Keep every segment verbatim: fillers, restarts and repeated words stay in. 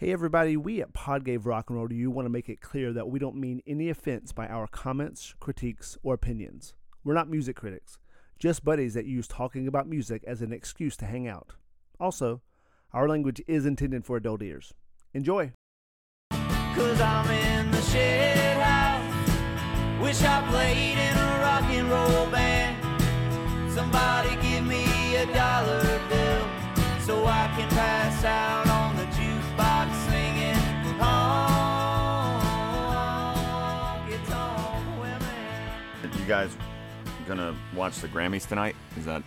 Hey everybody, we at Pod Gave Rock and Roll to You want to make it clear that we don't mean any offense by our comments, critiques, or opinions. We're not music critics, just buddies that use talking about music as an excuse to hang out. Also, our language is intended for adult ears. Enjoy! 'Cause I'm in the shit house. Wish I played in a rock and roll band. Somebody give me a dollar bill so I can pass out on the jukebox singing honk, it's on women. Are you guys gonna watch the Grammys tonight? Is that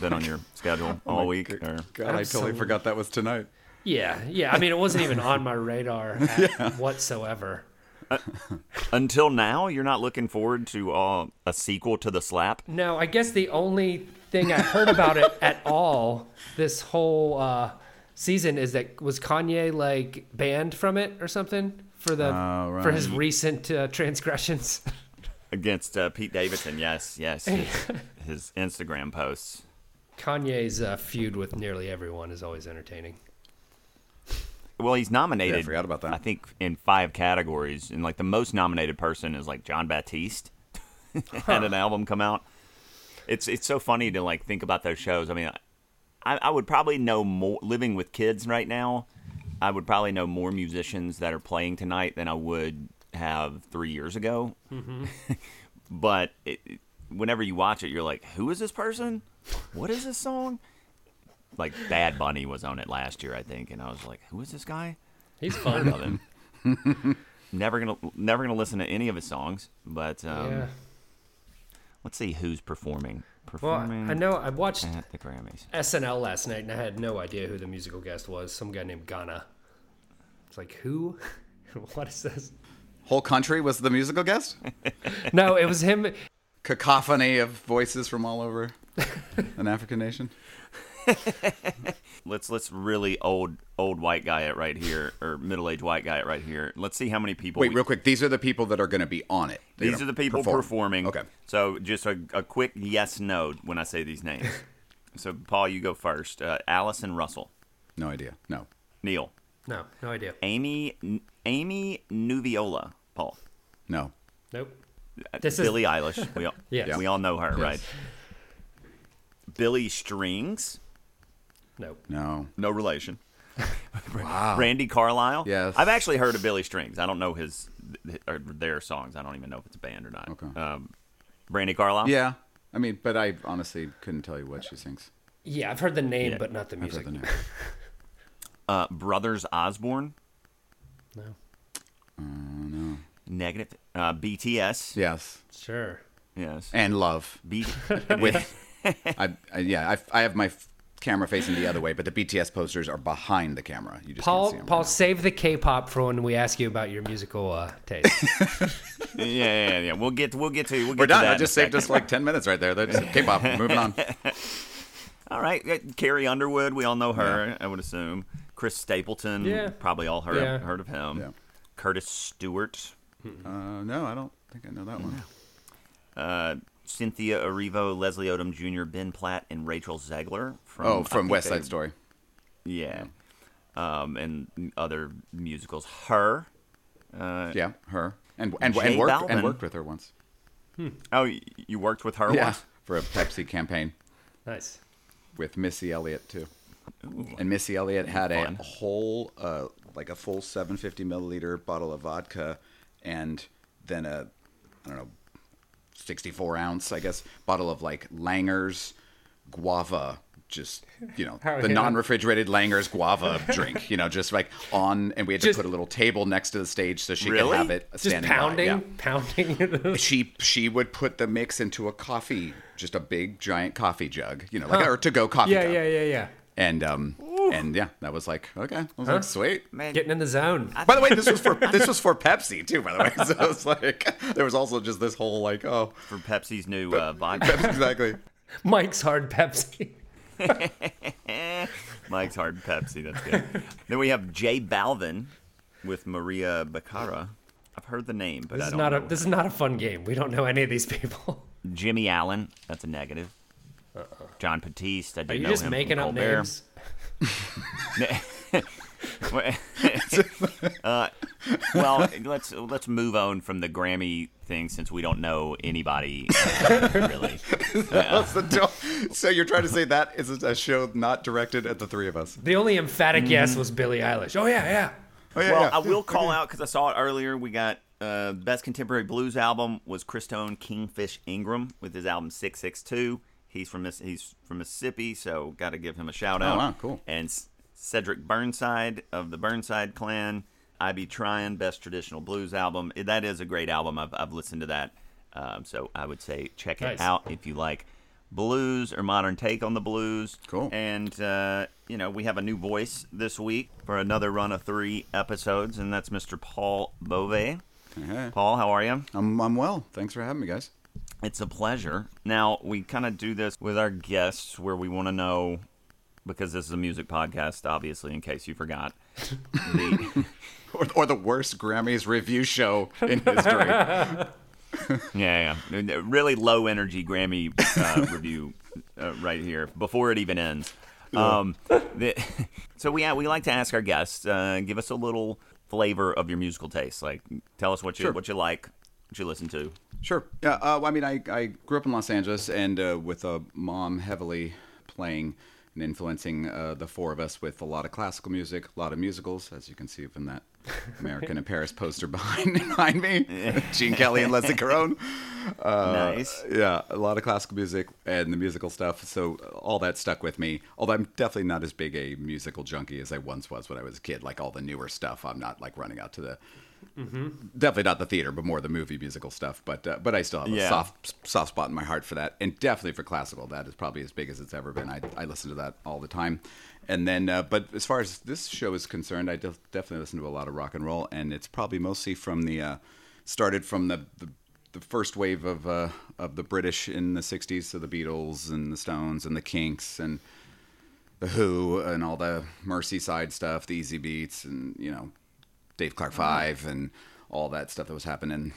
been on your schedule all oh week? G- or? God, I totally forgot that was tonight. Yeah, yeah. I mean, it wasn't even on my radar yeah. whatsoever. Uh, until now, you're not looking forward to uh, a sequel to The Slap? No, I guess the only thing I heard about it at all this whole uh, season is that was Kanye like banned from it or something for the oh, right. for his recent uh, transgressions against uh, Pete Davidson. Yes, yes, his, his Instagram posts. Kanye's uh, feud with nearly everyone is always entertaining. Well, he's nominated, yeah, I forgot about that. I think, in five categories. And, like, the most nominated person is, like, John Batiste. Huh. Had an album come out. It's it's so funny to, like, think about those shows. I mean, I, I would probably know more, living with kids right now, I would probably know more musicians that are playing tonight than I would have three years ago. Mm-hmm. But it, whenever you watch it, you're like, who is this person? What is this song? Like, Bad Bunny was on it last year, I think, and I was like, who is this guy? He's fun. I love him. Never gonna, never gonna listen to any of his songs, but um, yeah. Let's see who's performing. Performing well, I know, I watched at the Grammys. S N L last night, and I had no idea who the musical guest was. Some guy named Ghana. It's like, who? What is this? Whole country was the musical guest? No, it was him. Cacophony of voices from all over an African nation. let's let's really old old white guy it right here, or middle-aged white guy it right here. Let's see how many people. Wait, we... real quick. These are the people that are going to be on it. They're these are the people perform. performing. Okay. So just a, a quick yes no when I say these names. So Paul, you go first. Uh, Allison Russell. No idea. No. Neil. No. No idea. Amy N- Amy Nuviola. Paul. No. Nope. Uh, this Billie is... Eilish. We all, yes. we all know her, yes. right? Billy Strings. Nope. No. No relation. Wow. Brandi Carlile? Yes. I've actually heard of Billy Strings. I don't know his or their songs. I don't even know if it's a band or not. Okay. Um, Brandi Carlile? Yeah. I mean, but I honestly couldn't tell you what she sings. Yeah, I've heard the name, yeah. but not the music. I've heard the name. uh, Brothers Osborne? No. Uh, no. Negative. Uh, B T S? Yes. Sure. Yes. And Love. B- With. I, I, yeah, I, I have my camera facing the other way, but the B T S posters are behind the camera. You just Paul, can't see them Paul, right save the K-pop for when we ask you about your musical uh, taste. yeah, yeah, yeah. We'll get, we'll get to. We'll get We're to done. That I just saved us like ten minutes right there. That's K-pop. Moving on. All right, Carrie Underwood. We all know her. Yeah. I would assume Chris Stapleton. Yeah. Probably all heard yeah. heard of him. Yeah. Curtis Stewart. Uh, no, I don't think I know that one. No. Uh. Cynthia Erivo, Leslie Odom Junior, Ben Platt, and Rachel Zegler from oh from West Side they, Story, yeah, um, and other musicals. Her, uh, yeah, her, and and, and worked and worked with her once. Hmm. Oh, you worked with her yeah. once for a Pepsi campaign. Nice. With Missy Elliott too, Ooh, and Missy Elliott had fun. a whole uh, like a full seven hundred fifty milliliter bottle of vodka, and then a I don't know. sixty-four ounce, I guess, bottle of like Langer's guava, just, you know, oh, the yeah. non-refrigerated Langer's guava drink, you know, just like on, and we had just, to put a little table next to the stage so she really? could have it standing just pounding, by. Yeah. Pounding. she she would put the mix into a coffee, just a big giant coffee jug, you know, like huh. or to-go coffee yeah, jug. Yeah, yeah, yeah, yeah. And um Ooh. and yeah, that was like okay, I was huh? like sweet, man, getting in the zone. By the way, this was for this was for Pepsi too. By the way, so it's like there was also just this whole like oh for Pepsi's new uh, vodka exactly. Mike's Hard Pepsi. Mike's Hard Pepsi. That's good. Then we have J Balvin with Maria Becerra. I've heard the name, but this I is don't not know a this is not a fun game. We don't know any of these people. Jimmy Allen. That's a negative. Uh-oh. John Batiste. I do Are you know just him making up Colbert. Names? uh, well, let's let's move on from the Grammy thing since we don't know anybody really. Uh, so you're trying to say that is a show not directed at the three of us? The only emphatic mm. yes was Billie Eilish. Oh yeah, yeah. Oh, yeah well, yeah. I will call out because I saw it earlier. We got uh, best contemporary blues album was Chris Stone Kingfish Ingram with his album six six two. He's from Miss, he's from Mississippi, so got to give him a shout out. Oh wow, cool. And Cedric Burnside of the Burnside Clan, I Be Trying, best traditional blues album. That is a great album. I've I've listened to that, um, so I would say check nice. it out if you like blues or modern take on the blues. Cool. And uh, you know we have a new voice this week for another run of three episodes, and that's Mister Paul Beauvais. Hey. Paul, how are you? I'm I'm well. Thanks for having me, guys. It's a pleasure. Now, we kind of do this with our guests where we want to know, because this is a music podcast, obviously, in case you forgot. The... or, or the worst Grammys review show in history. yeah, yeah. Really low energy Grammy uh, review uh, right here before it even ends. Um, the... So, yeah, we like to ask our guests, uh, give us a little flavor of your musical taste. Like, tell us what you sure. what you like, what you listen to. Sure. Yeah. Uh, I mean, I, I grew up in Los Angeles, and uh, with a mom heavily playing and influencing uh, the four of us with a lot of classical music, a lot of musicals, as you can see from that American in Paris poster behind behind me, Gene Kelly and Leslie Caron. Uh, nice. Yeah, a lot of classical music and the musical stuff. So all that stuck with me. Although I'm definitely not as big a musical junkie as I once was when I was a kid. Like all the newer stuff, I'm not like running out to the. Mm-hmm. Definitely not the theater, but more the movie musical stuff. But uh, but I still have a yeah. soft soft spot in my heart for that, and definitely for classical. That is probably as big as it's ever been. I I listen to that all the time, and then uh, but as far as this show is concerned, I def- definitely listen to a lot of rock and roll, and it's probably mostly from the uh, started from the, the the first wave of uh, of the British in the sixties, so the Beatles and the Stones and the Kinks and the Who and all the Merseyside stuff, the Easy Beats, and you know. Dave Clark Five and all that stuff that was happening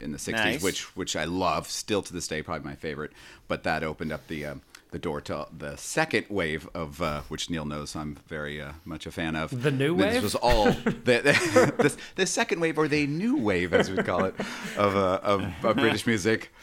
in the sixties, nice. which which I love still to this day, probably my favorite. But that opened up the uh, the door to the second wave of uh, which Neil knows I'm very uh, much a fan of. The new wave. This was all the, the, the, the second wave or the new wave, as we call it, of uh, of, of British music.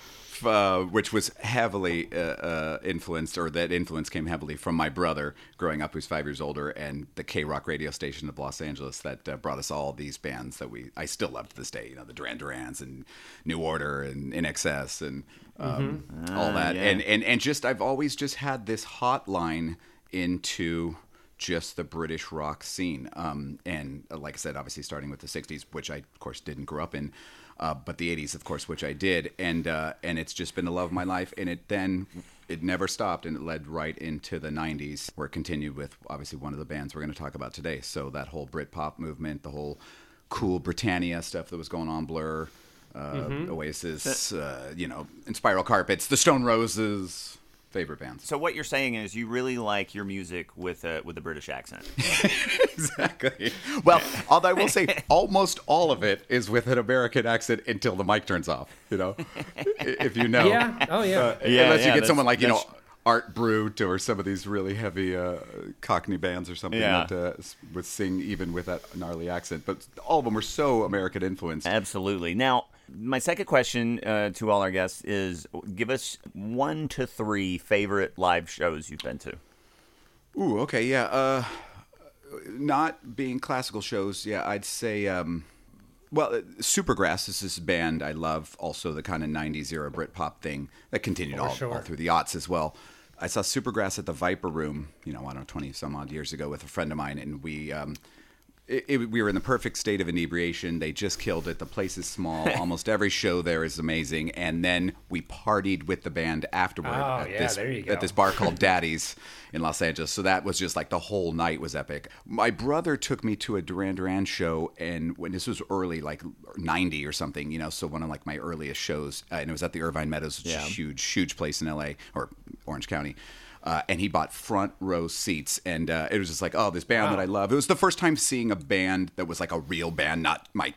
Uh, which was heavily uh, uh, influenced, or that influence came heavily from my brother growing up, who's five years older, and the K-Rock radio station of Los Angeles that uh, brought us all these bands that we I still love to this day. You know, the Duran Durans and New Order and I N X S and um, mm-hmm. ah, all that. Yeah. And, and, and just I've always just had this hotline into just the British rock scene. Um, and uh, like I said, obviously starting with the sixties, which I, of course, didn't grow up in. Uh, but the eighties, of course, which I did, and uh, and it's just been the love of my life. And it then it never stopped, and it led right into the nineties, where it continued with obviously one of the bands we're going to talk about today. So that whole Britpop movement, the whole cool Britannia stuff that was going on, Blur, uh, mm-hmm. Oasis, uh, you know, and Spiral Carpets, the Stone Roses. Favorite bands. So what you're saying is you really like your music with a with a British accent. Exactly. Well, although I will say almost all of it is with an American accent until the mic turns off. You know, if you know. Yeah. Oh yeah. Uh, yeah unless yeah, you get someone like you know Art Brut or some of these really heavy uh, Cockney bands or something yeah. that uh, would sing even with that gnarly accent. But all of them were so American influenced. Absolutely. Now. My second question uh, to all our guests is: give us one to three favorite live shows you've been to. Ooh, okay, yeah. Uh, not being classical shows, yeah, I'd say. Um, well, Supergrass is this band I love. Also, the kind of nineties era Britpop thing that continued all, sure. all through the aughts as well. I saw Supergrass at the Viper Room, you know, I don't know, twenty some odd years ago with a friend of mine, and we. Um, It, it, we were in the perfect state of inebriation. They just killed it. The place is small. Almost every show there is amazing. And then we partied with the band afterward oh, at, yeah, this, there you go. at this bar called Daddy's in Los Angeles. So that was just like the whole night was epic. My brother took me to a Duran Duran show, and when this was early, like ninety or something, you know, so one of like my earliest shows, uh, and it was at the Irvine Meadows, which yeah. is a huge, huge place in L A or Orange County. Uh, and he bought front row seats, and uh, it was just like, oh, this band wow. that I love. It was the first time seeing a band that was like a real band, not my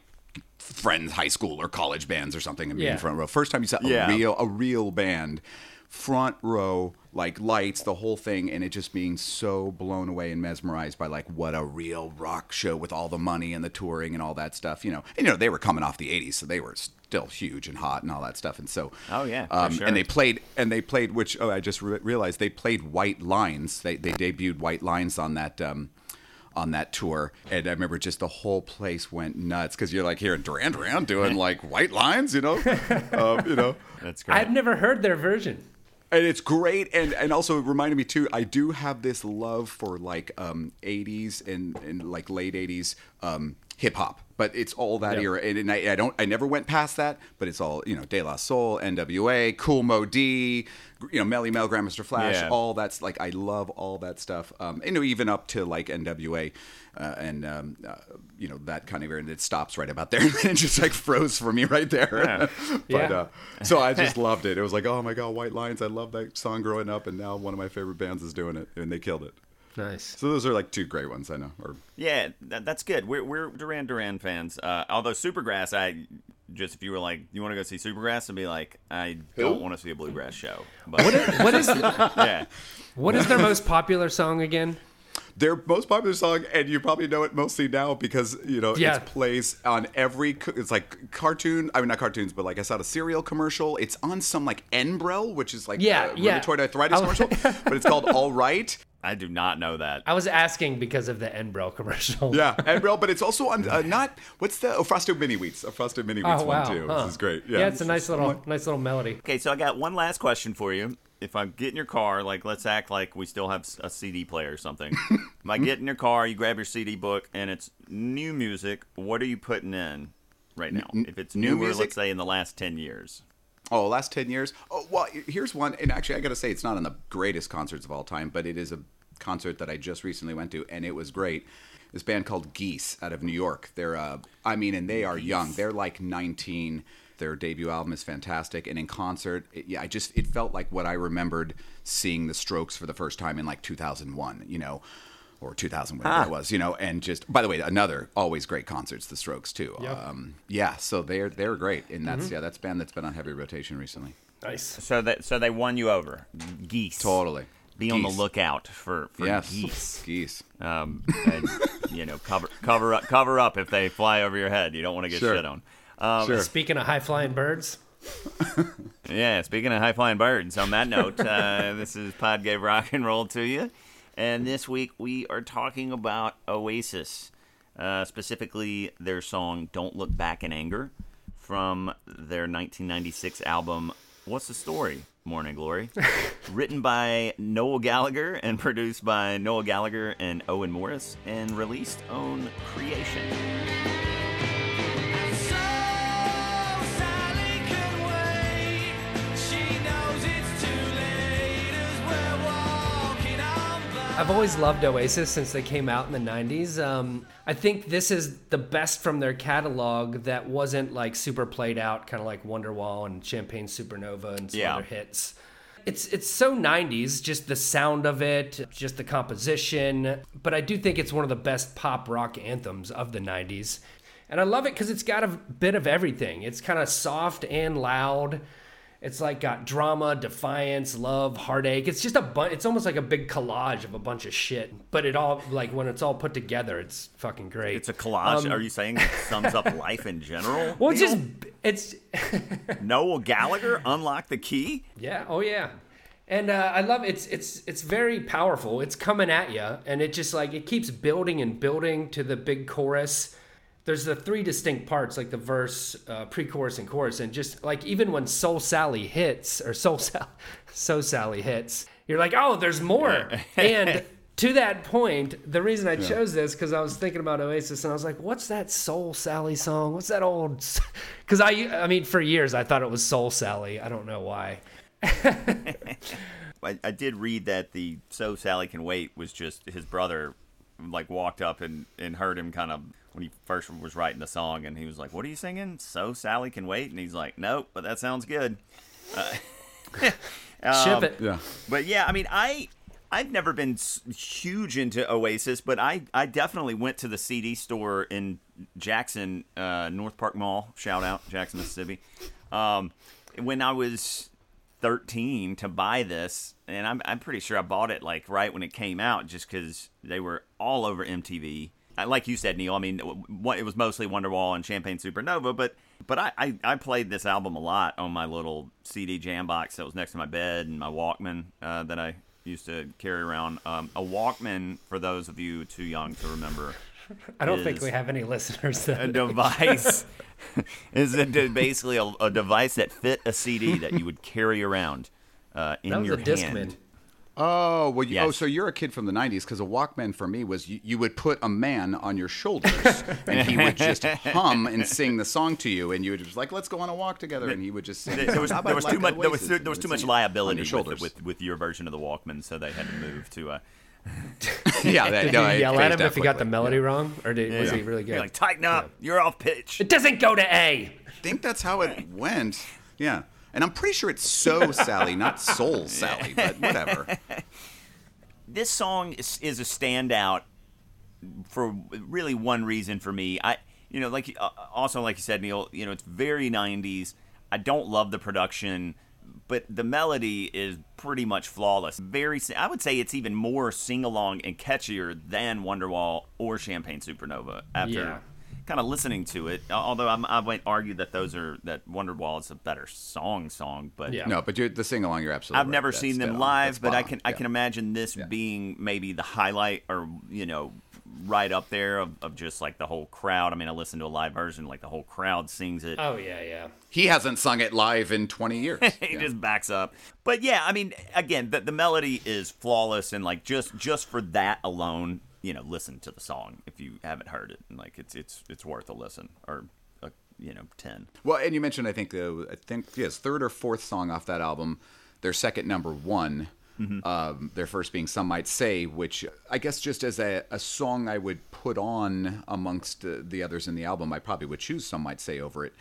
friends' high school or college bands or something, and being yeah. front row. First time you saw yeah. a real a real band front row, like lights, the whole thing, and it just being so blown away and mesmerized by like what a real rock show with all the money and the touring and all that stuff, you know. And you know, they were coming off the eighties, so they were still huge and hot and all that stuff. And so oh yeah, um, for sure. and they played and they played which oh I just re- realized they played White Lines. They they debuted White Lines on that um, on that tour, and I remember just the whole place went nuts because you're like hearing Duran Duran doing like White Lines, you know, um, you know. That's great. I've never heard their version. And it's great, and, and also it reminded me, too, I do have this love for, like, um, eighties and, and, like, late eighties um, hip-hop. But it's all that yep. era, and, and I, I don't, I never went past that, but it's all, you know, De La Soul, N W A, Cool Mo D, you know, Melly Mel, Grandmaster Flash, yeah. all that's, like, I love all that stuff. Um, you know, even up to, like, N W A uh, and, um, uh, you know, that kind of era, and it stops right about there, and it just, like, froze for me right there. Yeah. but, yeah. Uh, so I just loved it. It was like, oh, my God, White Lines, I loved that song growing up, and now one of my favorite bands is doing it, and they killed it. Nice. So those are like two great ones I know. Or... Yeah, that, that's good. We're we're Duran Duran fans. Uh, although Supergrass, I just if you were like, you want to go see Supergrass, and be like, I Who? don't want to see a bluegrass show. But what is, what is yeah? What is their most popular song again? Their most popular song, and you probably know it mostly now because, you know, yeah. it plays on every, it's like cartoon, I mean, not cartoons, but like I saw a cereal commercial. It's on some like Enbrel, which is like yeah, a yeah. rheumatoid arthritis commercial, but it's called All Right. I do not know that. I was asking because of the Enbrel commercial. Yeah, Enbrel, but it's also on uh, not what's the Ofrasto Mini Wheats? Ofrasto Mini Wheats oh, wow. one too. Huh. This is great. Yeah, yeah it's a nice little like, nice little melody. Okay, so I got one last question for you. If I get in your car, like let's act like we still have a C D player or something. If I get in your car, you grab your C D book, and it's new music. What are you putting in right now? N- if it's newer, new music? Let's say in the last ten years. Oh, last ten years. Oh, well, here's one, and actually, I gotta say, it's not on the greatest concerts of all time, but it is a concert that I just recently went to, and it was great. This band called Geese out of New York. They're, uh, I mean, and they are young. They're like nineteen. Their debut album is fantastic, and in concert, it, yeah, I just it felt like what I remembered seeing the Strokes for the first time in like two thousand one. You know. Or two thousand, whatever ah. it was, you know, and just, by the way, another always great concerts, the Strokes, too. Yep. Um, yeah, so they're they're great, and that's, mm-hmm. yeah, that's a band that's been on heavy rotation recently. Nice. So that so they won you over. Geese. Totally. Be Geese. On the lookout for, for yes. geese. Geese. Um, and, you know, cover cover up, cover up if they fly over your head. You don't want to get sure. shit on. Um, sure. Speaking of high-flying birds... yeah, speaking of high-flying birds, on that note, uh, this is Pod Gave Rock and Roll to you. And this week, we are talking about Oasis, uh, specifically their song Don't Look Back in Anger from their nineteen ninety-six album, What's the Story, Morning Glory, written by Noel Gallagher and produced by Noel Gallagher and Owen Morris, and released on Creation. I've always loved Oasis since they came out in the nineties. Um, I think this is the best from their catalog that wasn't like super played out, kind of like Wonderwall and Champagne Supernova and some yeah. other hits. It's it's so nineties, just the sound of it, just the composition. But I do think it's one of the best pop rock anthems of the nineties. And I love it because it's got a bit of everything. It's kind of soft and loud. It's like got drama, defiance, love, heartache. It's just a bu- It's almost like a big collage of a bunch of shit. But it all, like when it's all put together, it's fucking great. It's a collage. Um, Are you saying it sums up life in general? Well, it's just it's Noel Gallagher unlocked the key. Yeah. Oh yeah. And uh, I love it's it's it's very powerful. It's coming at you, and it just like it keeps building and building to the big chorus. There's the three distinct parts, like the verse, uh, pre-chorus, and chorus, and just like even when Soul Sally hits, or Soul Sal- So Sally hits, you're like, oh, there's more. And to that point, the reason I yeah. chose this because I was thinking about Oasis, and I was like, what's that Soul Sally song? What's that old? Because I, I mean, for years I thought it was Soul Sally. I don't know why. I, I did read that the So Sally Can Wait was just his brother, like walked up and and heard him kind of. When he first was writing the song, and he was like, what are you singing? So Sally Can Wait? And he's like, nope, but that sounds good. Uh, um, Ship it. Yeah. But yeah, I mean, I, I've never been huge into Oasis, but I, I definitely went to the C D store in Jackson, uh, North Park Mall, shout out, Jackson, Mississippi, um, when I was thirteen to buy this, and I'm I'm pretty sure I bought it like right when it came out, just because they were all over M T V. I, like you said, Neil, I mean, what, it was mostly Wonderwall and Champagne Supernova, but but I, I, I played this album a lot on my little C D jam box that was next to my bed and my Walkman uh, that I used to carry around. Um, a Walkman, for those of you too young to remember. I don't think we have any listeners that a device is a, basically a, a device that fit a C D that you would carry around uh, in your hand. That was a Discman. Oh, well, you, yes. oh, so you're a kid from the nineties, because a Walkman for me was you, you would put a man on your shoulders and he would just hum and sing the song to you, and you would just like, let's go on a walk together, and he would just sing. There, there was, there was like too much, there was, there was too much liability with, with, with your version of the Walkman, so they had to move to a... yeah, that, did no, you yell at him if he got the melody yeah. wrong, or did, yeah. was he really good? You're like, tighten up, yeah. you're off pitch. It doesn't go to A. I think that's how it went. Yeah, and I'm pretty sure it's So Sally, not Soul Sally, but whatever. This song is, is a standout for really one reason for me. I, you know, like uh, also like you said, Neil, you know, it's very nineties. I don't love the production. But the melody is pretty much flawless. Very, I would say it's even more sing-along and catchier than Wonderwall or Champagne Supernova. After yeah. kind of listening to it, although I'm, I might argue that those are that Wonderwall is a better song, song. But yeah. no, but you're, the sing-along, you're absolutely. I've right. never That's seen them live, but I can yeah. I can imagine this yeah. being maybe the highlight, or you know, right up there of, of just like the whole crowd. I mean, I listened to a live version, like the whole crowd sings it. Oh yeah, yeah. He hasn't sung it live in twenty years. he yeah. just backs up. But yeah, I mean, again, the, the melody is flawless, and like just just for that alone, you know, listen to the song if you haven't heard it. And like it's it's it's worth a listen, or a, you know, ten. Well, and you mentioned I think the uh, I think yes, third or fourth song off that album, their second number one. Mm-hmm. Um, their first being Some Might Say, which I guess just as a, a song I would put on amongst uh, the others in the album, I probably would choose Some Might Say over it.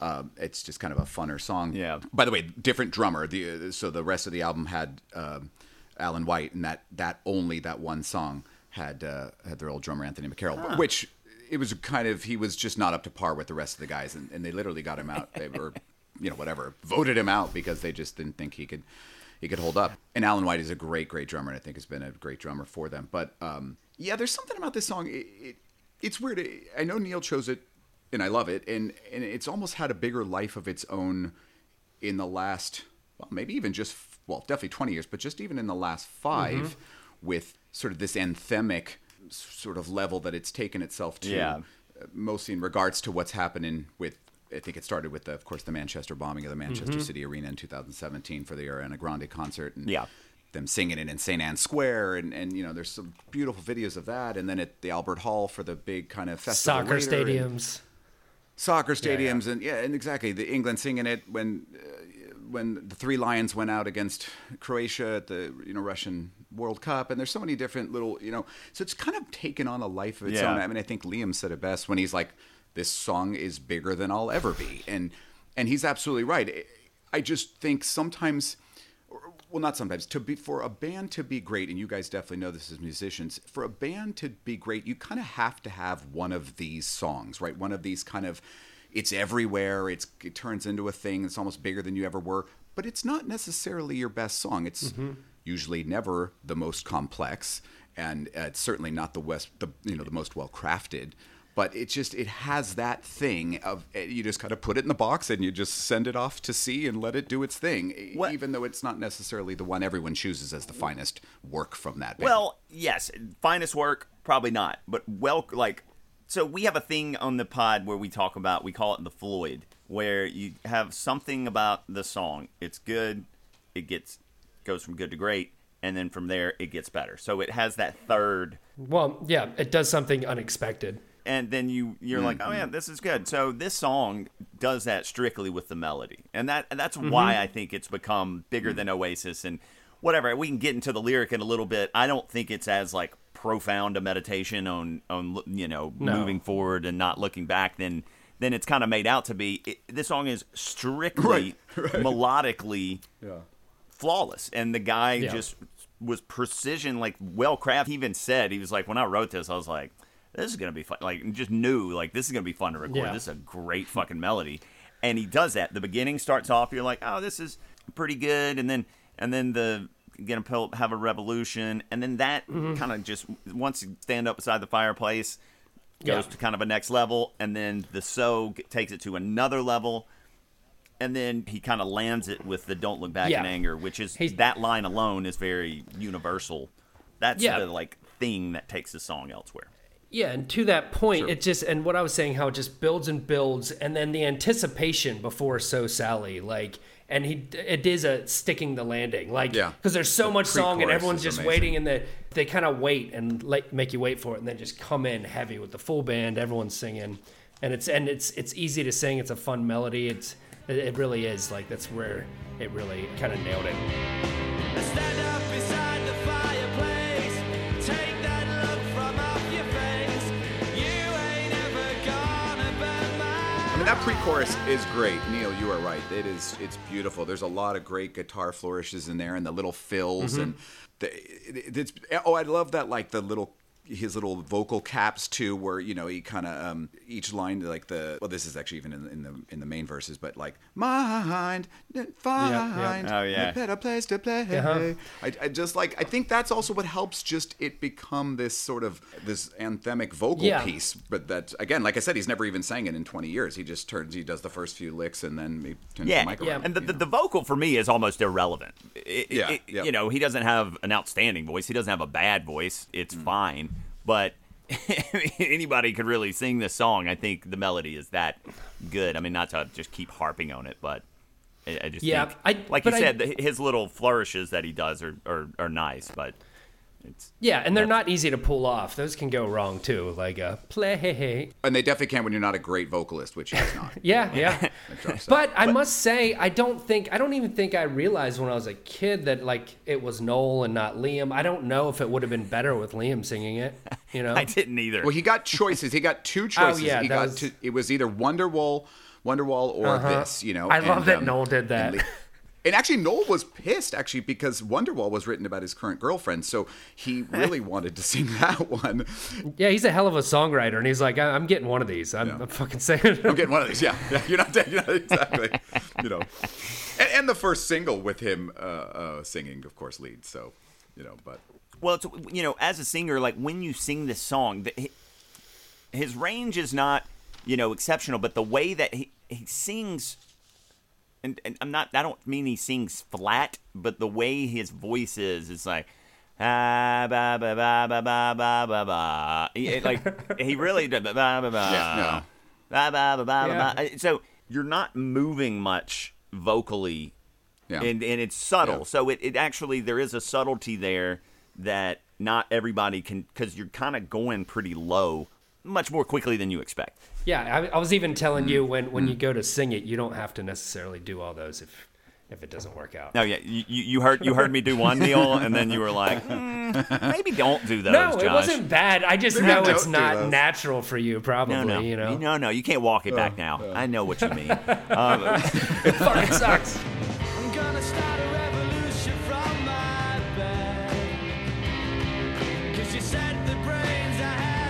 Uh, it's just kind of a funner song. Yeah. By the way, different drummer. The, so the rest of the album had uh, Alan White, and that, that only that one song had uh, had their old drummer, Anthony McCarroll, huh. which it was kind of, he was just not up to par with the rest of the guys, and, and they literally got him out. They were, you know, whatever, voted him out because they just didn't think he could... He could hold up. And Alan White is a great, great drummer, and I think has been a great drummer for them. But um, yeah, there's something about this song. It, it, it's weird. I know Neil chose it, and I love it. And, and it's almost had a bigger life of its own in the last, well, maybe even just, well, definitely twenty years, but just even in the last five mm-hmm. with sort of this anthemic sort of level that it's taken itself to, yeah. mostly in regards to what's happening with, I think it started with, the, of course, the Manchester bombing of the Manchester mm-hmm. City Arena in two thousand seventeen for the Ariana Grande concert, and yeah. them singing it in Saint Anne's Square, and, and you know, there's some beautiful videos of that, and then at the Albert Hall for the big kind of festival. Soccer stadiums, soccer stadiums, yeah, yeah. and yeah, and exactly the England singing it when uh, when the Three Lions went out against Croatia at the you know Russian World Cup, and there's so many different little you know, so it's kind of taken on a life of its yeah. own. I mean, I think Liam said it best when he's like, this song is bigger than I'll ever be. And and he's absolutely right. I just think sometimes, well, not sometimes, to be for a band to be great, and you guys definitely know this as musicians, for a band to be great, you kind of have to have one of these songs, right? One of these kind of, it's everywhere, it's it turns into a thing, it's almost bigger than you ever were, but it's not necessarily your best song. It's mm-hmm. usually never the most complex, and uh, it's certainly not the, west, the, you know, the most well-crafted. But it just, it has that thing of, you just kind of put it in the box and you just send it off to sea and let it do its thing, what? even though it's not necessarily the one everyone chooses as the finest work from that band. Well, yes, finest work, probably not. But, well, like, so we have a thing on the pod where we talk about, we call it the Floyd, where you have something about the song. It's good, it gets goes from good to great, and then from there it gets better. So it has that third. Well, yeah, it does something unexpected. And then you, you're mm-hmm. like, oh, yeah, this is good. So this song does that strictly with the melody. And that and that's mm-hmm. why I think it's become bigger mm-hmm. than Oasis and whatever. We can get into the lyric in a little bit. I don't think it's as, like, profound a meditation on, on you know, no. moving forward and not looking back than, than it's kind of made out to be. It, this song is strictly, right. Right. melodically yeah. flawless. And the guy yeah. just was precision, like, well-crafted. He even said, he was like, when I wrote this, I was like, this is going to be fun. Like, just knew, like, this is going to be fun to record. Yeah. This is a great fucking melody. And he does that. The beginning starts off, you're like, oh, this is pretty good, and then and then the gonna help have a revolution, and then that mm-hmm. kind of just once you stand up beside the fireplace goes yeah. to kind of a next level, and then the so takes it to another level, and then he kind of lands it with the "Don't Look Back" yeah. in anger, which is He's, that line alone is very universal. That's yeah. the like thing that takes the song elsewhere. Yeah, and to that point, sure. it just and what I was saying, how it just builds and builds, and then the anticipation before "So Sally," like. And he, it is a sticking the landing, like because yeah. there's so the much song and everyone's just amazing. waiting, and the, they kind of wait and let, make you wait for it, and then just come in heavy with the full band, everyone's singing, and it's and it's it's easy to sing. It's a fun melody. It's it really is like that's where it really kind of nailed it. Stand up beside the fireplace. Take I mean, that pre-chorus is great. Neil, you are right. It is, it's beautiful. There's a lot of great guitar flourishes in there and the little fills mm-hmm. and the, it, it's, oh, I love that. Like the little, his little vocal caps too, where, you know, he kind of, um, each line, like the, well, this is actually even in, in the, in the main verses, but like mind, find yep, yep. Oh, yeah. a better place to play. Uh-huh. I, I just like, I think that's also what helps just it become this sort of this anthemic vocal yeah. piece. But that, again, like I said, he's never even sang it in twenty years. He just turns, he does the first few licks and then he turns yeah, the mic yeah. around. And the, the, the vocal for me is almost irrelevant. It, yeah, it, yeah. You know, he doesn't have an outstanding voice. He doesn't have a bad voice. It's mm. fine. But anybody could really sing this song. I think the melody is that good. I mean, not to just keep harping on it, but I, I just yeah, think, I, like you said, I, his little flourishes that he does are, are, are nice, but it's... Yeah, and they're not easy to pull off. Those can go wrong, too, like a play. And they definitely can when you're not a great vocalist, which he's not. yeah, you know, yeah. But, but I must say, I don't think, I don't even think I realized when I was a kid that, like, it was Noel and not Liam. I don't know if it would have been better with Liam singing it, you know? I didn't either. Well, he got choices. He got two choices. Oh, yeah. He got was... To, it was either Wonderwall, Wonderwall or uh-huh. this, you know? I and, love that um, Noel did that. And actually, Noel was pissed, actually, because Wonderwall was written about his current girlfriend, so he really wanted to sing that one. Yeah, he's a hell of a songwriter, and he's like, I'm getting one of these. I'm, yeah. I'm fucking saying it. I'm getting one of these, yeah. yeah you're not dead. You're not, exactly. you know. And, and the first single with him uh, uh, singing, of course, leads, so, you know, but. Well, it's, you know, as a singer, like, when you sing this song, the, his range is not, you know, exceptional, but the way that he, he sings... And, and I'm not. I don't mean he sings flat, but the way his voice is, it's like ah ba ba ba ba ba ba ba ba. It, like he really ba ba ba ba ba ba ba ba ba. So you're not moving much vocally, yeah. and and it's subtle. Yeah. So it, it actually there is a subtlety there that not everybody can because you're kind of going pretty low. Much more quickly than you expect. Yeah, I, I was even telling you when, when you go to sing it, you don't have to necessarily do all those if if it doesn't work out. No, yeah, you, you heard you heard me do one, Neil, and then you were like, mm, maybe don't do those. No, Josh. It wasn't bad. I just maybe know it's not natural for you, probably. No, no, you know, no, no, you can't walk it back now. Uh, uh. I know what you mean. um, it fucking sucks. I'm gonna start a revolution from my bed, 'cause you said the brains I had.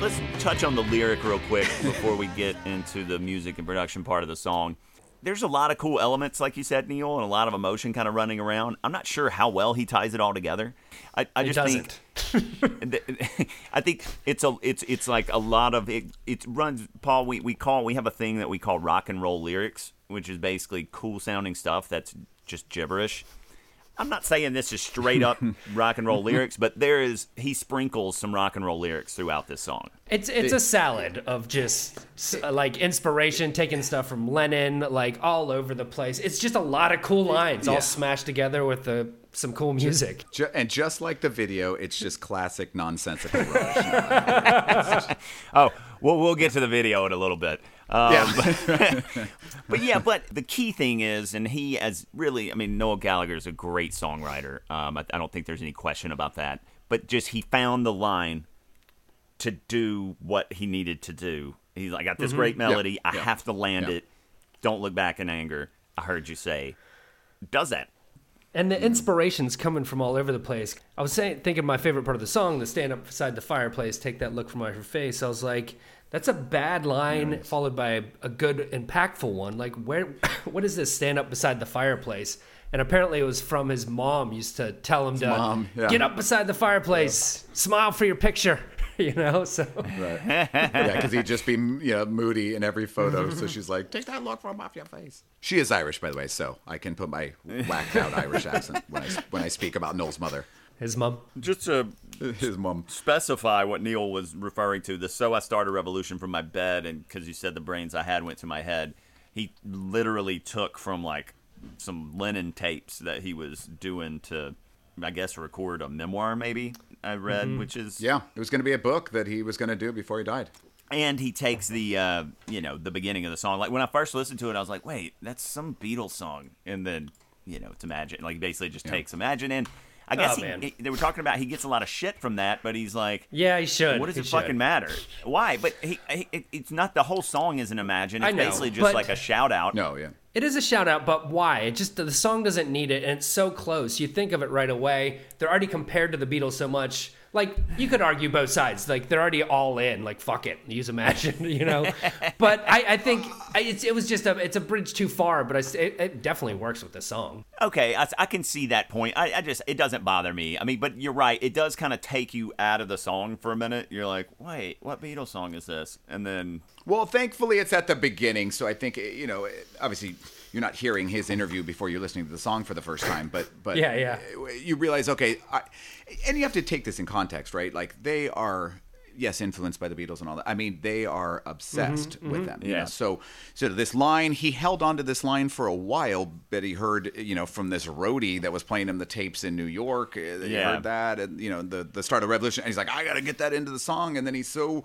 Let's touch on the lyric real quick before we get into the music and production part of the song. There's a lot of cool elements, like you said, Neil, and a lot of emotion kind of running around. I'm not sure how well he ties it all together. I, I just doesn't. think I think it's a it's it's like a lot of it. It runs, Paul. We we call we have a thing that we call rock and roll lyrics, which is basically cool sounding stuff that's just gibberish. I'm not saying this is straight up rock and roll lyrics, but there is he sprinkles some rock and roll lyrics throughout this song. It's it's a salad of just like inspiration, taking stuff from Lennon, like all over the place. It's just a lot of cool lines yeah. all smashed together with the, some cool music. Just, ju- and just like the video, it's just classic nonsensical rubbish. oh, well, we'll get to the video in a little bit. Um, yeah. But, but yeah, but the key thing is, and he as really, I mean, Noel Gallagher is a great songwriter. Um, I, I don't think there's any question about that. But just he found the line to do what he needed to do. He's like, I got this mm-hmm. great melody. Yep. I yep. have to land yep. it. Don't look back in anger. I heard you say. Does that. And the inspiration's coming from all over the place. I was saying, thinking my favorite part of the song, the stand up beside the fireplace, take that look from her face. I was like, that's a bad line nice. followed by a, a good, impactful one. Like, where, what is this stand up beside the fireplace? And apparently it was from his mom, used to tell him his to mom, yeah. get up beside the fireplace, yeah. smile for your picture. You know, so right, yeah, because he'd just be you know, moody in every photo. So she's like, take that look from off your face. She is Irish, by the way, so I can put my whacked out Irish accent when I when I speak about Noel's mother. His mom. Just to his mom specify what Neil was referring to. The "So I Started a Revolution from my bed," and because you said the brains I had went to my head, he literally took from like some Lennon tapes that he was doing to, I guess, record a memoir, maybe, I read, mm-hmm. which is... Yeah, it was going to be a book that he was going to do before he died. And he takes the, uh, you know, the beginning of the song. Like, when I first listened to it, I was like, wait, that's some Beatles song. And then, you know, it's Imagine. Like, basically just yeah. takes Imagine. And I guess oh, he, he, they were talking about he gets a lot of shit from that, but he's like... Yeah, he should. What does he it should. fucking matter? Why? But he, he, it's not... The whole song isn't Imagine. It's I know, basically just but... like a shout-out. No, yeah. It is a shout out, but why? It just, the song doesn't need it, and it's so close. You think of it right away. They're already compared to the Beatles so much. Like, you could argue both sides. Like, they're already all in. Like, fuck it. Use Imagine, you know? But I, I think it's, it was just a, it's a bridge too far, but I, it, it definitely works with the song. Okay, I, I can see that point. I, I just, it doesn't bother me. I mean, but you're right. It does kind of take you out of the song for a minute. You're like, wait, what Beatles song is this? And then... Well, thankfully, it's at the beginning, so I think, you know, obviously... You're not hearing his interview before you're listening to the song for the first time, but but yeah, yeah. you realize, okay, I, and you have to take this in context, right? Like, they are, yes, influenced by the Beatles and all that. I mean, they are obsessed mm-hmm, with mm-hmm. them. Yeah. You know? So so this line, he held on to this line for a while, but he heard, you know, from this roadie that was playing him the tapes in New York. He yeah. heard that, and, you know, the, the start of the revolution. And he's like, I got to get that into the song. And then he's so...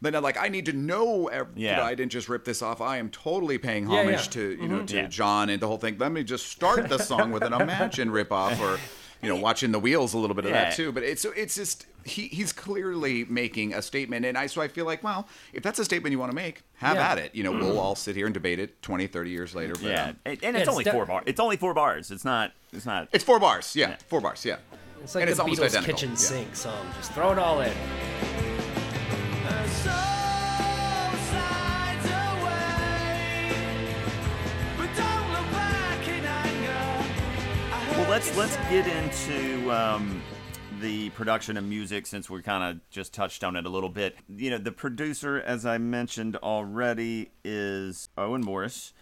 Then I'm like, I need to know every, yeah. you know, I didn't just rip this off. I am totally paying homage yeah, yeah. to you mm-hmm. know to yeah. John and the whole thing. Let me just start the song with an Imagine ripoff, or you know, watching the Wheels a little bit of yeah. that too. But it's it's just he he's clearly making a statement, and I so I feel like, well, if that's a statement you want to make, have yeah. at it. You know, mm-hmm. we'll all sit here and debate it twenty, thirty years later. But, yeah, um, and, and it's, it's only de- four bars. It's only four bars. It's not. It's not. It's four bars. Yeah, yeah. four bars. Yeah. It's like and the it's Beatles' identical. kitchen yeah. sink song. Just throw it all in. So slides away, but don't look back in anger. Well, let's let's get into um, the production of music, since we kind of just touched on it a little bit. You know, the producer, as I mentioned already, is Owen Morris,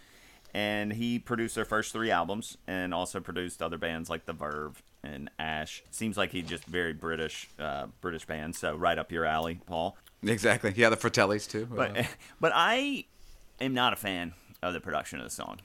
and he produced their first three albums, and also produced other bands like The Verve and Ash. Seems like he's just very British, uh, British band. So right up your alley, Paul. Exactly. Yeah, the Fratellis, too. But uh, but I am not a fan of the production of the song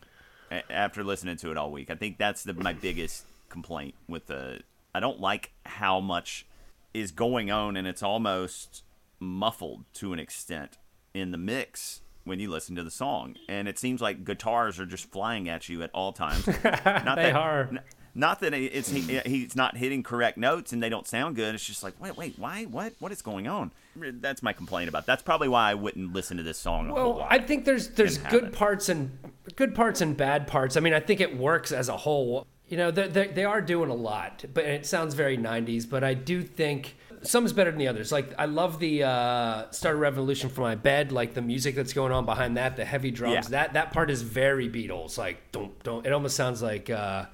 after listening to it all week. I think that's the, my biggest complaint with the... I don't like how much is going on, and it's almost muffled to an extent in the mix when you listen to the song. And it seems like guitars are just flying at you at all times. Not they that, are. N- Not that it's he, he's not hitting correct notes and they don't sound good. It's just like, wait, wait, why? What? What is going on? That's my complaint about it. That's probably why I wouldn't listen to this song a well, whole lot. Well, I think there's there's good it. parts and good parts and bad parts. I mean, I think it works as a whole. You know, they they are doing a lot, but it sounds very nineties. But I do think some is better than the others. Like, I love the uh, "Start a Revolution from My Bed." Like, the music that's going on behind that, the heavy drums. Yeah. That that part is very Beatles. Like, don't don't. It almost sounds like. Uh,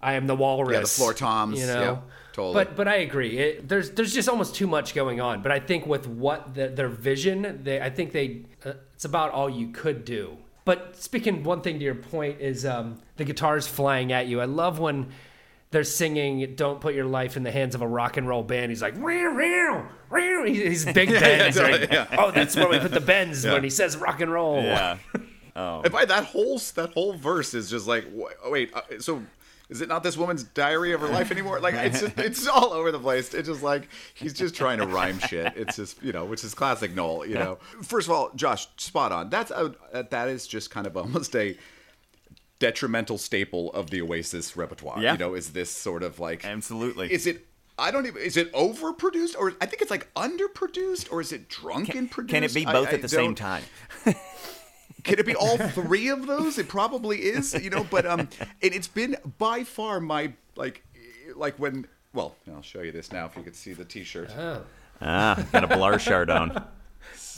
I am the walrus. Yeah, the floor toms. You know, yeah, totally. But but I agree. It, there's there's just almost too much going on. But I think with what the, their vision, they I think they uh, it's about all you could do. But speaking one thing to your point is um, the guitars flying at you. I love when they're singing "Don't Put Your Life in the Hands of a Rock and Roll Band." He's like, rear, rear, rear. He's big Ben. Yeah, yeah, yeah. Oh, that's where we put the bends yeah. when he says rock and roll. Yeah. Oh. And by that whole that whole verse is just like wait uh, so. Is it not this woman's diary of her life anymore? Like, it's just, it's all over the place. It's just like, he's just trying to rhyme shit. It's just, you know, which is classic Noel, you know. First of all, Josh, spot on. That's a, that is just kind of almost a detrimental staple of the Oasis repertoire. Yeah. You know, is this sort of like... Absolutely. Is it... I don't even, is it overproduced or I think it's like underproduced or is it drunken can, produced? Can it be both I, at I the same time? Could it be all three of those? It probably is, you know, but um, it, it's been by far my, like, like when, well, I'll show you this now if you could see the T-shirt. Oh. Ah, got a Blur shirt on.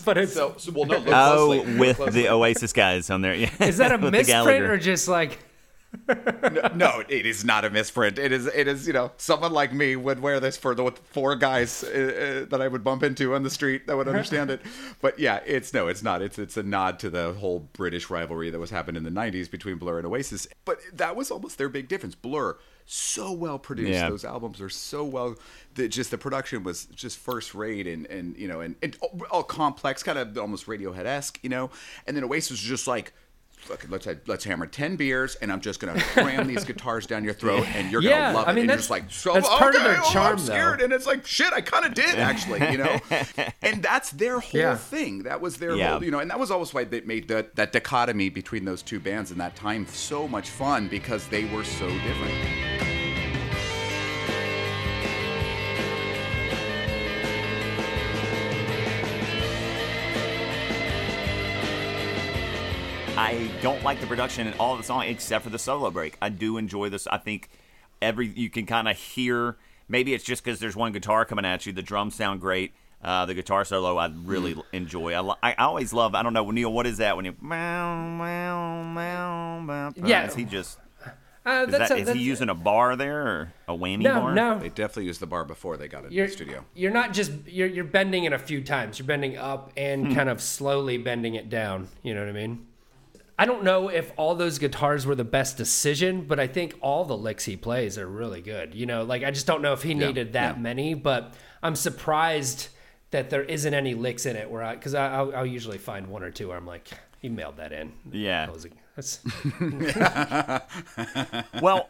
But it's so, so well, no, look oh, closely. with closely. the Oasis guys on there. Yeah. Is that a misprint or just like... no, no, it is not a misprint. It is, it is, you know, someone like me would wear this for the four guys uh, uh, that I would bump into on the street that would understand it. But yeah, it's no, it's not. It's it's a nod to the whole British rivalry that was happening in the nineties between Blur and Oasis. But that was almost their big difference. Blur, so well produced. Yeah. Those albums are so well. The, just the production was just first rate, and and you know, and, and all complex, kind of almost Radiohead-esque, you know. And then Oasis was just like, Look, let's let's hammer ten beers, and I'm just gonna cram these guitars down your throat, and you're yeah, gonna love it. I mean, and that's, just like, so, that's okay, part of their well, charm, I'm scared, though. And it's like, shit, I kind of did actually, you know. And that's their whole yeah. thing. That was their yeah. whole, you know. And that was always why they made that that dichotomy between those two bands in that time so much fun, because they were so different. I don't like the production in all of the song except for the solo break. I do enjoy this. I think every you can kind of hear, maybe it's just because there's one guitar coming at you. The drums sound great. Uh, the guitar solo I really mm. enjoy. I, I always love, I don't know, Neil, what is that? When you, yeah. Is he just, uh, that's is, that, a, is that's he using a bar there or a whammy no, bar? No, no. They definitely used the bar before they got it in the studio. You're not just, you're, you're bending it a few times. You're bending up and hmm. kind of slowly bending it down. You know what I mean? I don't know if all those guitars were the best decision, but I think all the licks he plays are really good. You know, like I just don't know if he needed yeah, that yeah. many, but I'm surprised that there isn't any licks in it where I, because I'll, I'll usually find one or two where I'm like, he mailed that in. Yeah. That was like, that's... Well,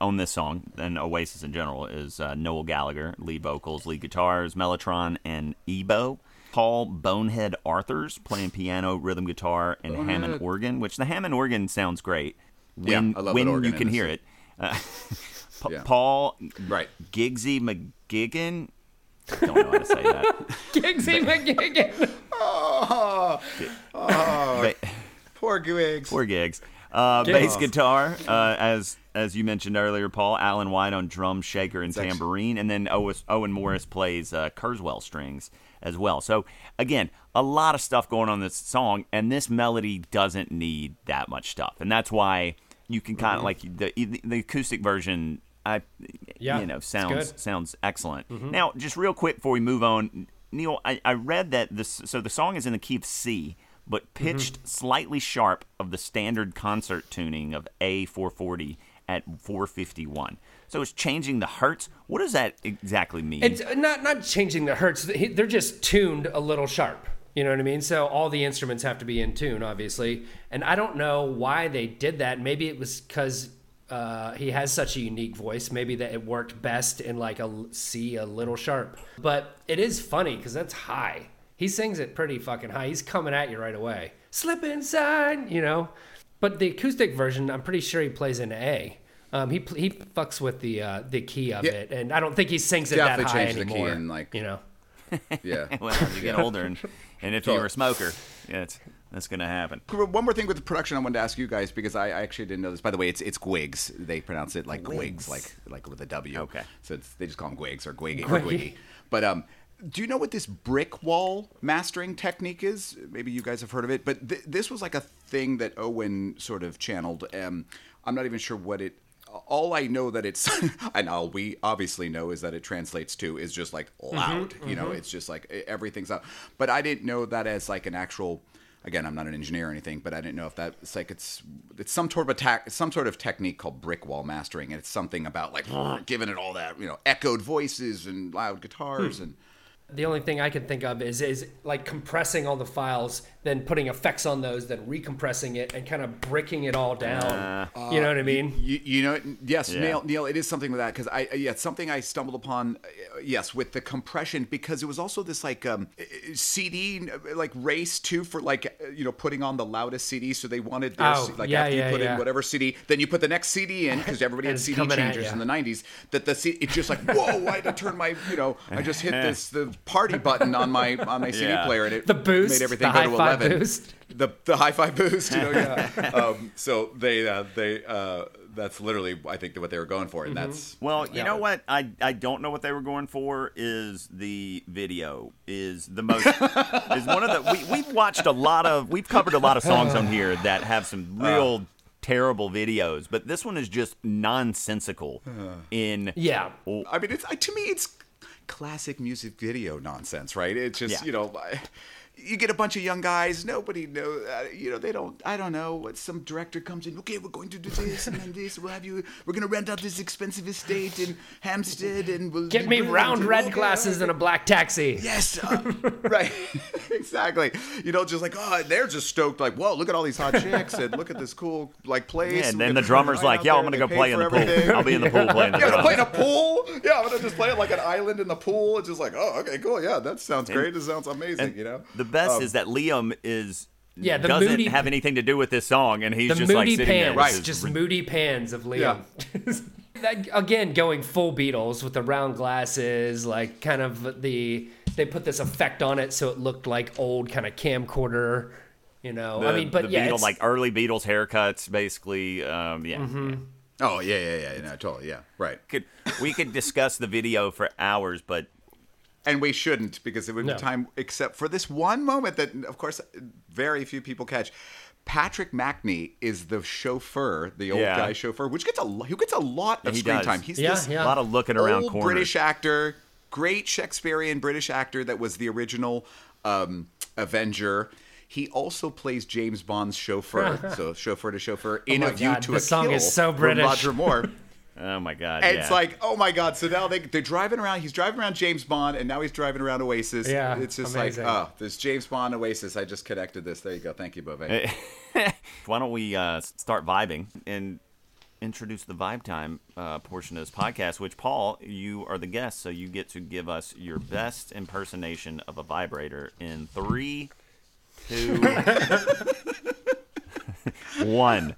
on this song, and Oasis in general, is uh, Noel Gallagher, lead vocals, lead guitars, mellotron, and oboe. Paul Bonehead Arthurs playing piano, rhythm guitar, and Bonehead. Hammond organ, which the Hammond organ sounds great when yeah, when you can hear it. Uh, P- yeah. Paul right. Giggsy McGiggin. I don't know how to say that. Giggsy McGiggin. Oh, oh ba- poor Giggs. Poor Giggs. Uh, bass off. guitar, uh, as as you mentioned earlier, Paul. Alan White on drum, shaker, and Section. tambourine. And then Owen, Owen Morris plays uh, Kurzweil strings as well. So again, a lot of stuff going on in this song, and this melody doesn't need that much stuff, and that's why you can kind of like the the acoustic version. I, yeah, you know, sounds sounds excellent. Mm-hmm. Now, just real quick before we move on, Neil, I, I read that this. So the song is in the key of C, but pitched mm-hmm. slightly sharp of the standard concert tuning of A four forty at four fifty-one. So it's changing the hertz. What does that exactly mean? It's not not changing the hertz. They're just tuned a little sharp. You know what I mean? So all the instruments have to be in tune, obviously. And I don't know why they did that. Maybe it was because uh, he has such a unique voice. Maybe that it worked best in like a C, a little sharp. But it is funny because that's high. He sings it pretty fucking high. He's coming at you right away. Slip inside, you know. But the acoustic version, I'm pretty sure he plays in A. Um, he he fucks with the uh, the key of yeah. it, and I don't think he sings it that high anymore. The key and like, you know, yeah. Well, as you get older, and, and if so, you're a smoker, yeah, it's, that's gonna happen. One more thing with the production, I wanted to ask you guys because I, I actually didn't know this. By the way, it's it's Gwigs. They pronounce it like Gwigs, like like with a W. Okay. So it's, they just call them Gwigs or Gwiggy or Gwiggy. But um. Do you know what this brick wall mastering technique is? Maybe you guys have heard of it, but th- this was like a thing that Owen sort of channeled. Um, I'm not even sure what it... All I know that it's... and all we obviously know is that it translates to is just like loud. Mm-hmm, you know, mm-hmm. It's just like everything's up. But I didn't know that as like an actual... Again, I'm not an engineer or anything, but I didn't know if that's like it's it's some sort of attack, some sort of technique called brick wall mastering. And it's something about like giving it all that, you know, echoed voices and loud guitars hmm. and... The only thing I could think of is is like compressing all the files, then putting effects on those, then recompressing it, and kind of bricking it all down. Uh, you know what I mean? You, you know, yes, yeah. Neil, Neil, it is something with that because I, yeah, it's something I stumbled upon, yes, with the compression because it was also this like um, C D like race too for like you know putting on the loudest C D, so they wanted their, oh, like yeah, after yeah, you put yeah. in whatever C D, then you put the next C D in because everybody had C D changers in the nineties. That the C, it's just like whoa, I had to turn my you know I just hit this the party button on my on my C D yeah. player, and it the boost, made everything go to eleven. Boost. The the hi-fi boost, you know, yeah. um, so they uh, they uh, that's literally I think what they were going for, and mm-hmm. that's well, you yeah. know what I I don't know what they were going for is the video is the most is one of the we we've watched a lot of we've covered a lot of songs on here that have some real. Uh, terrible videos, but this one is just nonsensical in yeah I mean it's to me it's classic music video nonsense, right? It's just yeah. you know, you get a bunch of young guys, nobody knows, uh, you know, they don't I don't know, some director comes in, okay, we're going to do this and then this, we'll have you we're going to rent out this expensive estate in Hampstead and we'll get me round red glasses and a black taxi. Yes. Uh, right. Exactly. You know, just like, oh, they're just stoked like, whoa, look at all these hot chicks and look at this cool like place. Yeah, and then the drummer's like, yeah, I'm going to go play in the pool. I'll be in the pool playing the drum. Yeah, I'm going to play in a pool? Yeah, I'm going to just play it like an island in the pool. It's just like, oh, okay, cool. Yeah, that sounds great. It sounds amazing, you know. The best um, is that Liam is yeah, the doesn't moody, have anything to do with this song, and he's just like sitting pans, there. Right. Just re- moody pans of Liam. Yeah. Again, going full Beatles with the round glasses, like kind of the they put this effect on it so it looked like old kind of camcorder, you know. The, I mean, but the yeah, Beatles, like early Beatles haircuts, basically. Um, yeah. Mm-hmm. yeah. Oh yeah, yeah, yeah, no, totally, yeah, right. Could, we could discuss the video for hours, but. And we shouldn't, because it would be no. time, except for this one moment that, of course, very few people catch. Patrick Macney is the chauffeur, the old yeah. guy chauffeur, which gets a who gets a lot of yeah, screen does. time. He's yeah, this yeah. a lot of looking around old corners. British actor, great Shakespearean British actor that was the original um, Avenger. He also plays James Bond's chauffeur, so chauffeur to chauffeur in oh A View God, to a song Kill is so British. From Roger Moore. Oh, my God. And yeah. It's like, oh, my God. So now they, they're driving around. He's driving around James Bond, and now he's driving around Oasis. Yeah, it's just amazing. Like, oh, there's James Bond, Oasis. I just connected this. There you go. Thank you, Beauvais. Why don't we uh, start vibing and introduce the vibe time uh, portion of this podcast, which, Paul, you are the guest, so you get to give us your best impersonation of a vibrator in three, two, one.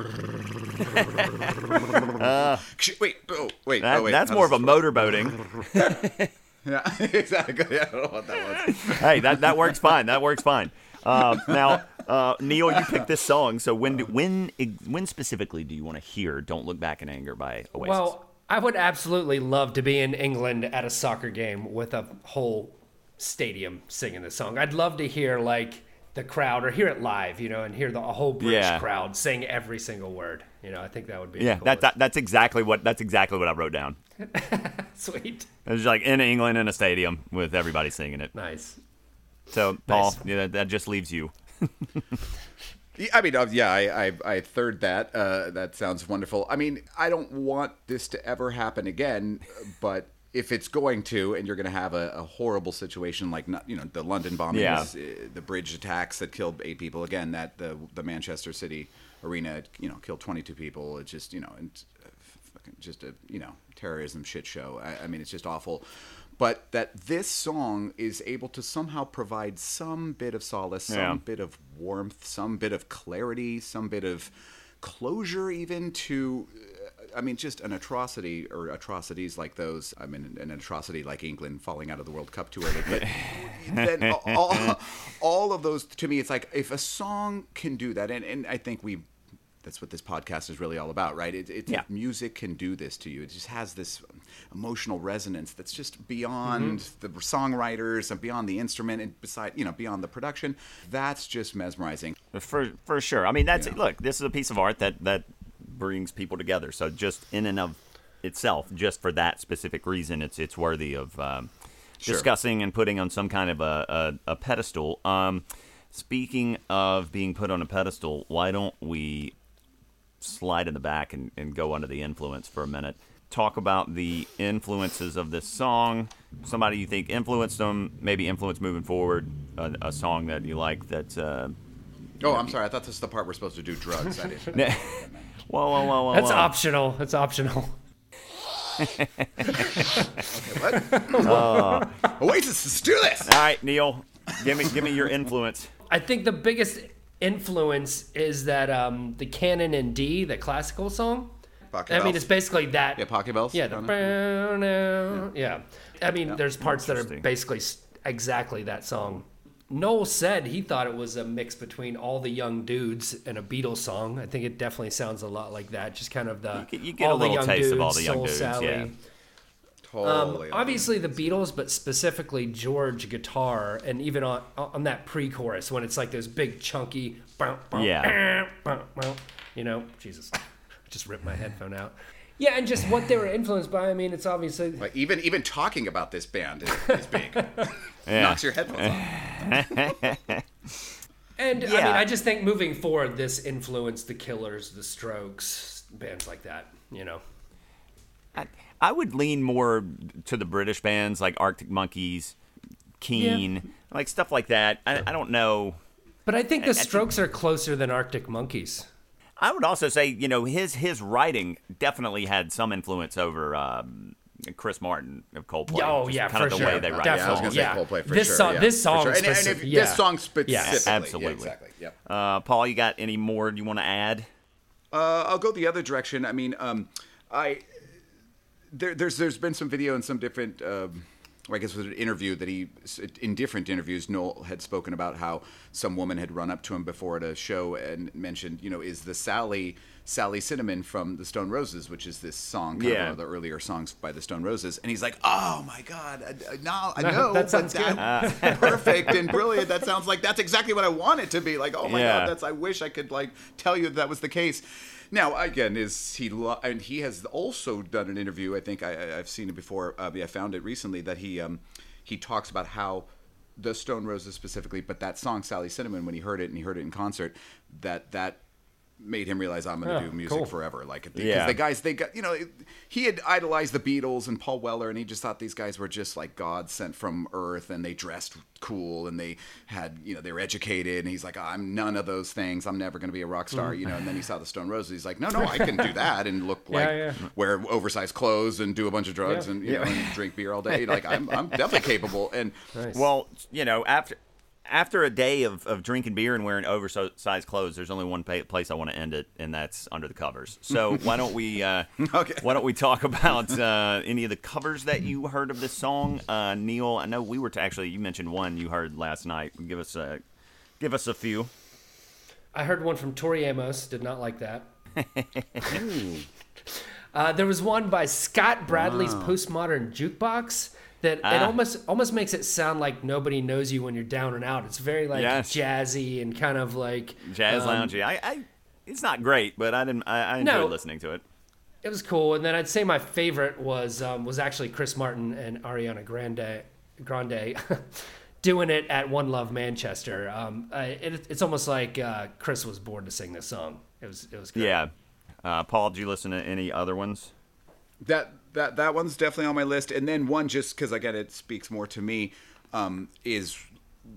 uh, wait, oh, wait, that, oh, wait. That's, that's more of a motorboating. Yeah, exactly. Yeah, I don't know what that was. Hey, that, that works fine. That works fine. Uh, now, uh, Neil, you picked this song. So when do, when when specifically do you want to hear "Don't Look Back in Anger" by Oasis? Well, I would absolutely love to be in England at a soccer game with a whole stadium singing this song. I'd love to hear like. The crowd, or hear it live, you know, and hear the a whole British yeah. crowd sing every single word. You know, I think that would be yeah. Cool that, that that's exactly what that's exactly what I wrote down. Sweet. It was like in England in a stadium with everybody singing it. Nice. So Paul, nice. Yeah, that just leaves you. I mean, yeah, I I, I third that. Uh, that sounds wonderful. I mean, I don't want this to ever happen again, but. If it's going to, and you're going to have a, a horrible situation like, you know, the London bombings, yeah. uh, the bridge attacks that killed eight people. Again, that the the Manchester City arena, you know, killed twenty-two people. It's just, you know, and uh, fucking just a, you know, terrorism shit show. I, I mean, it's just awful. But that this song is able to somehow provide some bit of solace, some yeah. bit of warmth, some bit of clarity, some bit of closure even to... I mean, just an atrocity or atrocities like those. I mean, an atrocity like England falling out of the World Cup too early. But then all, all of those, to me, it's like if a song can do that, and, and I think we, that's what this podcast is really all about, right? It, it, yeah. Music can do this to you. It just has this emotional resonance that's just beyond mm-hmm. the songwriters and beyond the instrument and beside, you know, beyond the production. That's just mesmerizing. For for sure. I mean, that's yeah. look. This is a piece of art that that. brings people together. So just in and of itself, just for that specific reason, it's it's worthy of um, sure. discussing and putting on some kind of a, a, a pedestal. Um, speaking of being put on a pedestal, why don't we slide in the back and, and go under the influence for a minute? Talk about the influences of this song. Somebody you think influenced them, maybe influence moving forward, a, a song that you like that's... Uh, oh, I'm sorry. I thought this is the part we're supposed to do drugs. I didn't. Whoa, whoa, whoa, whoa. That's whoa. optional. That's optional. Okay, what? Uh, Oasis, let's do this. All right, Neil, give me give me your influence. I think the biggest influence is that um, the Canon in D, the classical song. Pocket I bells. mean, it's basically that. Yeah, pocket bells. Yeah, the brown yeah. yeah. I mean, yeah. there's parts that are basically exactly that song. Noel said he thought it was a mix between All the Young Dudes and a Beatles song. I think it definitely sounds a lot like that. Just kind of the you get, you get all, a the young taste dudes, of all the young Soul dudes, Sally. Yeah. Totally um, obviously the Beatles, but specifically George guitar, and even on on that pre-chorus when it's like those big chunky, bow, bow, yeah, bow, bow, you know, Jesus, I just ripped my headphone out. Yeah, and just what they were influenced by. I mean, it's obviously like even even talking about this band is, is big. yeah. Knocks your headphones off. and yeah. I mean, I just think moving forward, this influenced the Killers, the Strokes, bands like that. You know. I- I would lean more to the British bands like Arctic Monkeys, Keane, yeah. like stuff like that. I, I don't know. But I think the I, Strokes I think, are closer than Arctic Monkeys. I would also say, you know, his his writing definitely had some influence over um, Chris Martin of Coldplay. Oh, yeah, kind for of the sure. way they write. Definitely. Yeah, I was going to say yeah. Coldplay for this sure. Song, yeah. This song for sure. specific, and, and if, yeah. This song specifically. Yes, absolutely. Yeah, exactly. Yep. Uh, Paul, you got any more you want to add? Uh, I'll go the other direction. I mean, um, I... There, there's there's been some video and some different, uh, I guess it was an interview that he, in different interviews, Noel had spoken about how some woman had run up to him before at a show and mentioned, you know, is the Sally, Sally Cinnamon from The Stone Roses, which is this song, kind yeah. of one of the earlier songs by The Stone Roses. And he's like, oh my God, I, I, now I know. that sounds that, good. Uh. Perfect and brilliant. That sounds like, that's exactly what I want it to be. Like, oh my yeah. God, that's, I wish I could like tell you that, that was the case. Now, again, is he lo- and he has also done an interview. I think I, I've seen it before. Uh, I found it recently that he um, he talks about how the Stone Roses specifically, but that song "Sally Cinnamon," when he heard it and he heard it in concert, that that made him realize I'm going to oh, do music cool. forever. Like because yeah. the guys, they got you know, it, he had idolized the Beatles and Paul Weller, and he just thought these guys were just like God sent from Earth, and they dressed cool and they had, you know, they were educated, and he's like, I'm none of those things, I'm never going to be a rock star, you know. And then he saw the Stone Roses, he's like, no no I can do that and look like yeah, yeah. wear oversized clothes and do a bunch of drugs yeah. and you yeah. know and drink beer all day, like I'm I'm definitely capable. And nice. Well, you know, after after a day of, of drinking beer and wearing oversized clothes, there's only one place I want to end it, and that's under the covers. So why don't we uh, okay. why don't we talk about uh, any of the covers that you heard of this song, uh, Neil? I know we were to actually you mentioned one you heard last night. Give us a give us a few. I heard one from Tori Amos. Did not like that. uh, there was one by Scott Bradley's wow. Postmodern Jukebox. That ah. it almost almost makes it sound like Nobody Knows You When You're Down and Out. It's very like yes. jazzy and kind of like jazz um, loungy. I, I, it's not great, but I didn't. I, I enjoyed no, listening to it. It was cool. And then I'd say my favorite was um, was actually Chris Martin and Ariana Grande Grande doing it at One Love Manchester. Um, I, it, it's almost like uh, Chris was bored to sing this song. It was it was great. Yeah. Uh, Paul, did you listen to any other ones? That. That that one's definitely on my list. And then one, just because, again, it speaks more to me, um, is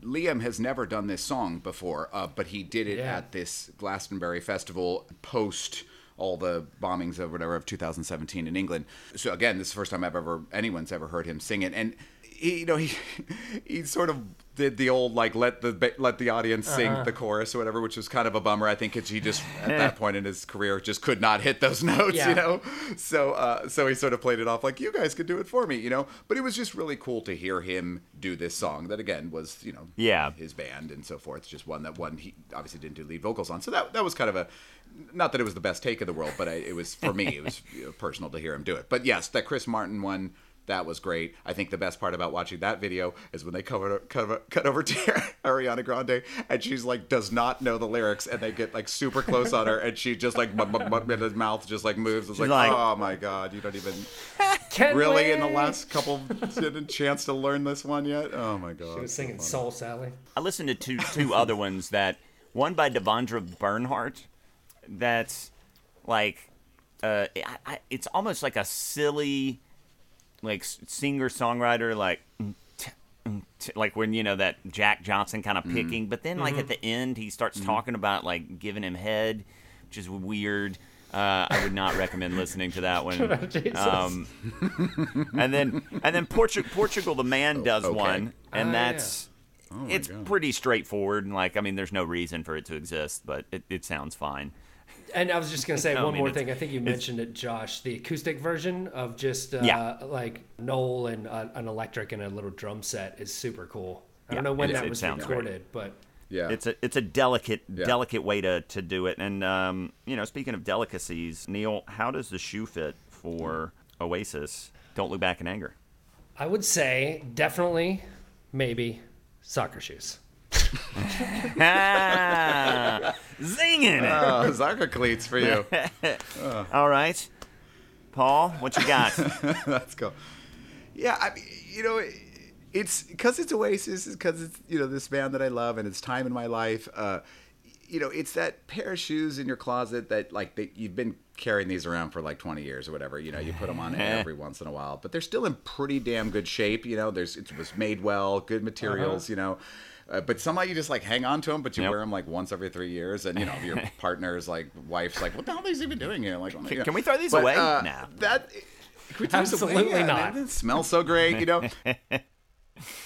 Liam has never done this song before, uh, but he did it yeah. at this Glastonbury Festival post all the bombings or whatever of two thousand seventeen in England. So, again, this is the first time I've ever anyone's ever heard him sing it. And, he, you know, he he sort of did the old, like, let the let the audience sing uh-huh. the chorus or whatever, which was kind of a bummer. I think he just, at that point in his career, just could not hit those notes, yeah. you know? So uh, so he sort of played it off like, you guys could do it for me, you know? But it was just really cool to hear him do this song that, again, was, you know, yeah. his band and so forth. Just one that one he obviously didn't do lead vocals on. So that that was kind of a, not that it was the best take of the world, but I, it was, for me, it was you know, personal to hear him do it. But yes, that Chris Martin one, that was great. I think the best part about watching that video is when they cover, cover, cut over to Ariana Grande and she's like, does not know the lyrics, and they get like super close on her and she just like, and his mouth just like moves. It's like, like, oh my God, you don't even really we? in the last couple didn't chance to learn this one yet? Oh my God. She was singing so Soul Sally. I listened to two, two other ones, that one by Devondra Bernhardt that's like, uh, I, I, it's almost like a silly... like singer songwriter, like like when you know that Jack Johnson kind of picking, mm. but then like mm-hmm. at the end he starts mm-hmm. talking about like giving him head, which is weird. Uh, I would not recommend listening to that one. Um, and then and then Portu- Portugal the Man oh, does okay. one, and ah, that's yeah. oh, it's pretty straightforward. Like I mean, there's no reason for it to exist, but it, it sounds fine. And I was just going to say no, one I mean, more thing. I think you mentioned it, Josh, the acoustic version of just uh, yeah. like Noel and uh, an electric and a little drum set is super cool. I yeah, don't know when that was recorded, great. but... Yeah. It's a it's a delicate yeah. delicate way to, to do it. And, um, you know, speaking of delicacies, Neil, how does the shoe fit for Oasis, Don't Look Back in Anger? I would say definitely, maybe, soccer shoes. ah, zinging it. Uh, soccer cleats for you. uh. All right. Paul, what you got? Let's go. Yeah, I mean, you know... It, It's because it's Oasis, because it's, you know, this band that I love and it's time in my life. Uh, you know, it's that pair of shoes in your closet that like they, you've been carrying these around for like twenty years or whatever. You know, you put them on every once in a while, but they're still in pretty damn good shape. You know, there's it was made well, good materials, uh-huh. you know. Uh, but somehow you just like hang on to them, but you yep. wear them like once every three years, and you know your partner's like wife's like, what the hell are these even doing here? Like, can, can we throw these but, away? Uh, no, that absolutely away? not. It smells so great, you know.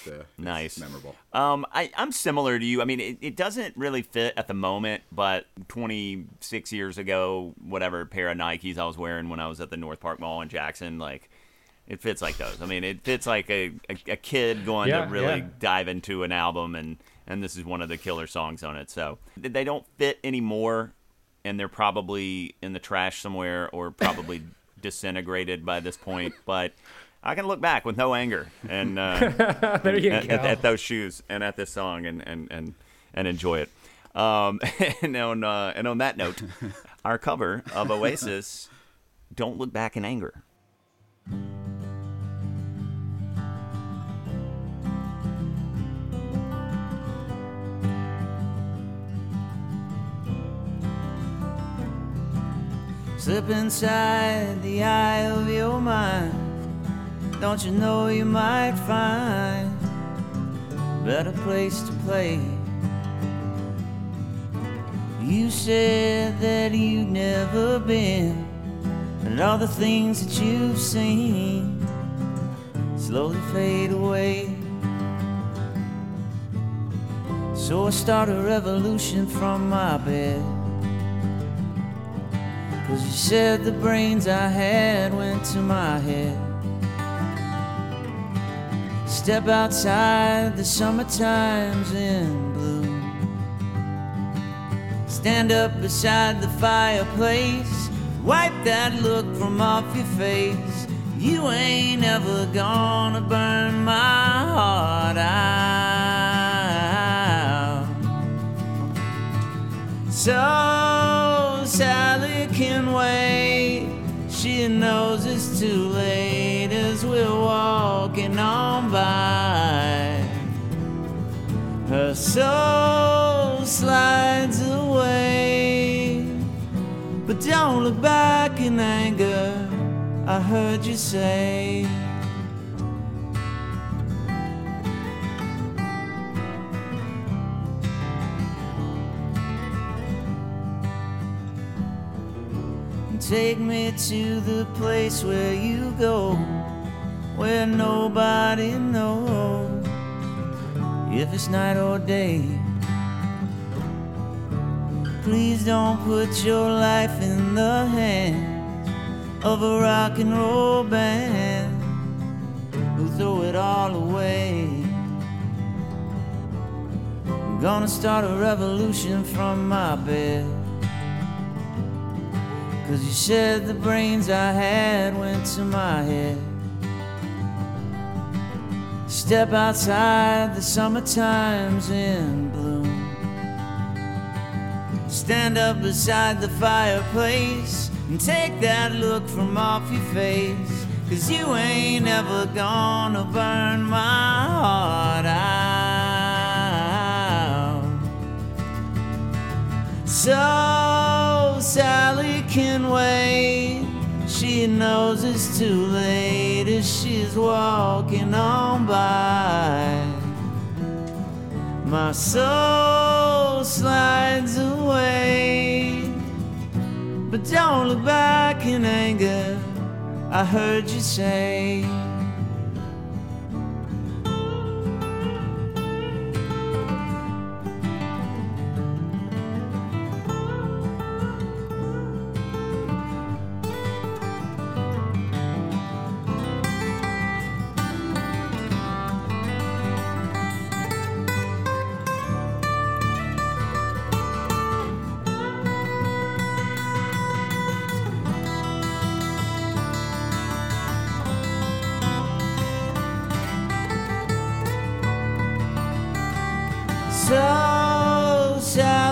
So nice, memorable. Um, I, I'm similar to you. I mean, it, it doesn't really fit at the moment, but twenty-six years ago, whatever pair of Nikes I was wearing when I was at the North Park Mall in Jackson, like it fits like those. I mean, it fits like a, a, a kid going yeah, to really yeah. dive into an album, and, and this is one of the killer songs on it. So they don't fit anymore, and they're probably in the trash somewhere or probably disintegrated by this point, but... I can look back with no anger and uh, there you at, go. At, at those shoes and at this song and and, and, and enjoy it. Um, and, on, uh, and on that note, our cover of Oasis, Don't Look Back in Anger. Slip inside the eye of your mind. Don't you know you might find a better place to play? You said that you'd never been, and all the things that you've seen slowly fade away. So I start a revolution from my bed, 'cause you said the brains I had went to my head. Step outside, the summertime's in bloom. Stand up beside the fireplace, wipe that look from off your face. You ain't ever gonna burn my heart out. So Sally can wait, she knows it's too late. We're walking on by. Her soul slides away, but don't look back in anger, I heard you say. Take me to the place where you go, where nobody knows if it's night or day. Please don't put your life in the hands of a rock and roll band who throw it all away. I'm gonna start a revolution from my bed, 'cause you said the brains I had went to my head. Step outside, the summertime's in bloom. Stand up beside the fireplace and take that look from off your face, 'cause you ain't ever gonna burn my heart out. So Sally can wait, she knows it's too late as she's walking on by. My soul slides away, but don't look back in anger, I heard you say.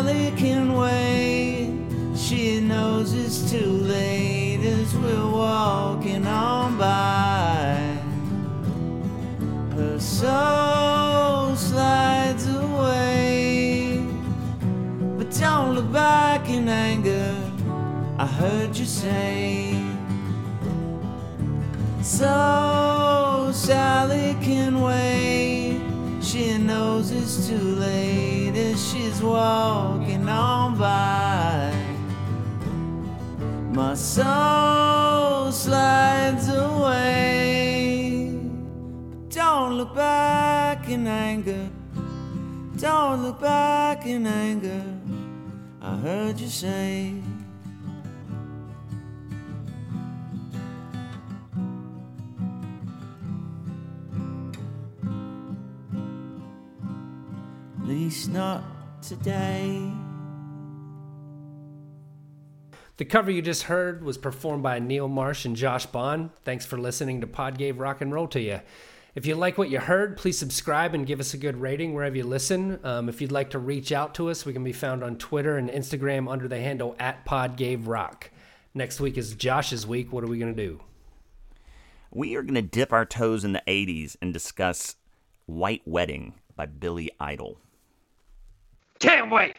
Sally can wait. She knows it's too late as we're walking on by. Her soul slides away, but don't look back in anger. I heard you say, so Sally can wait. She knows it's too late as she's walking on by. My soul slides away. But don't look back in anger. Don't look back in anger. I heard you say. At least not today. The cover you just heard was performed by Neil Marsh and Josh Bond. Thanks for listening to Pod Gave Rock and Roll to you. If you like what you heard, please subscribe and give us a good rating wherever you listen. Um, if you'd like to reach out to us, we can be found on Twitter and Instagram under the handle at Pod Gave Rock. Next week is Josh's week. What are we going to do? We are going to dip our toes in the eighties and discuss White Wedding by Billy Idol. Can't wait!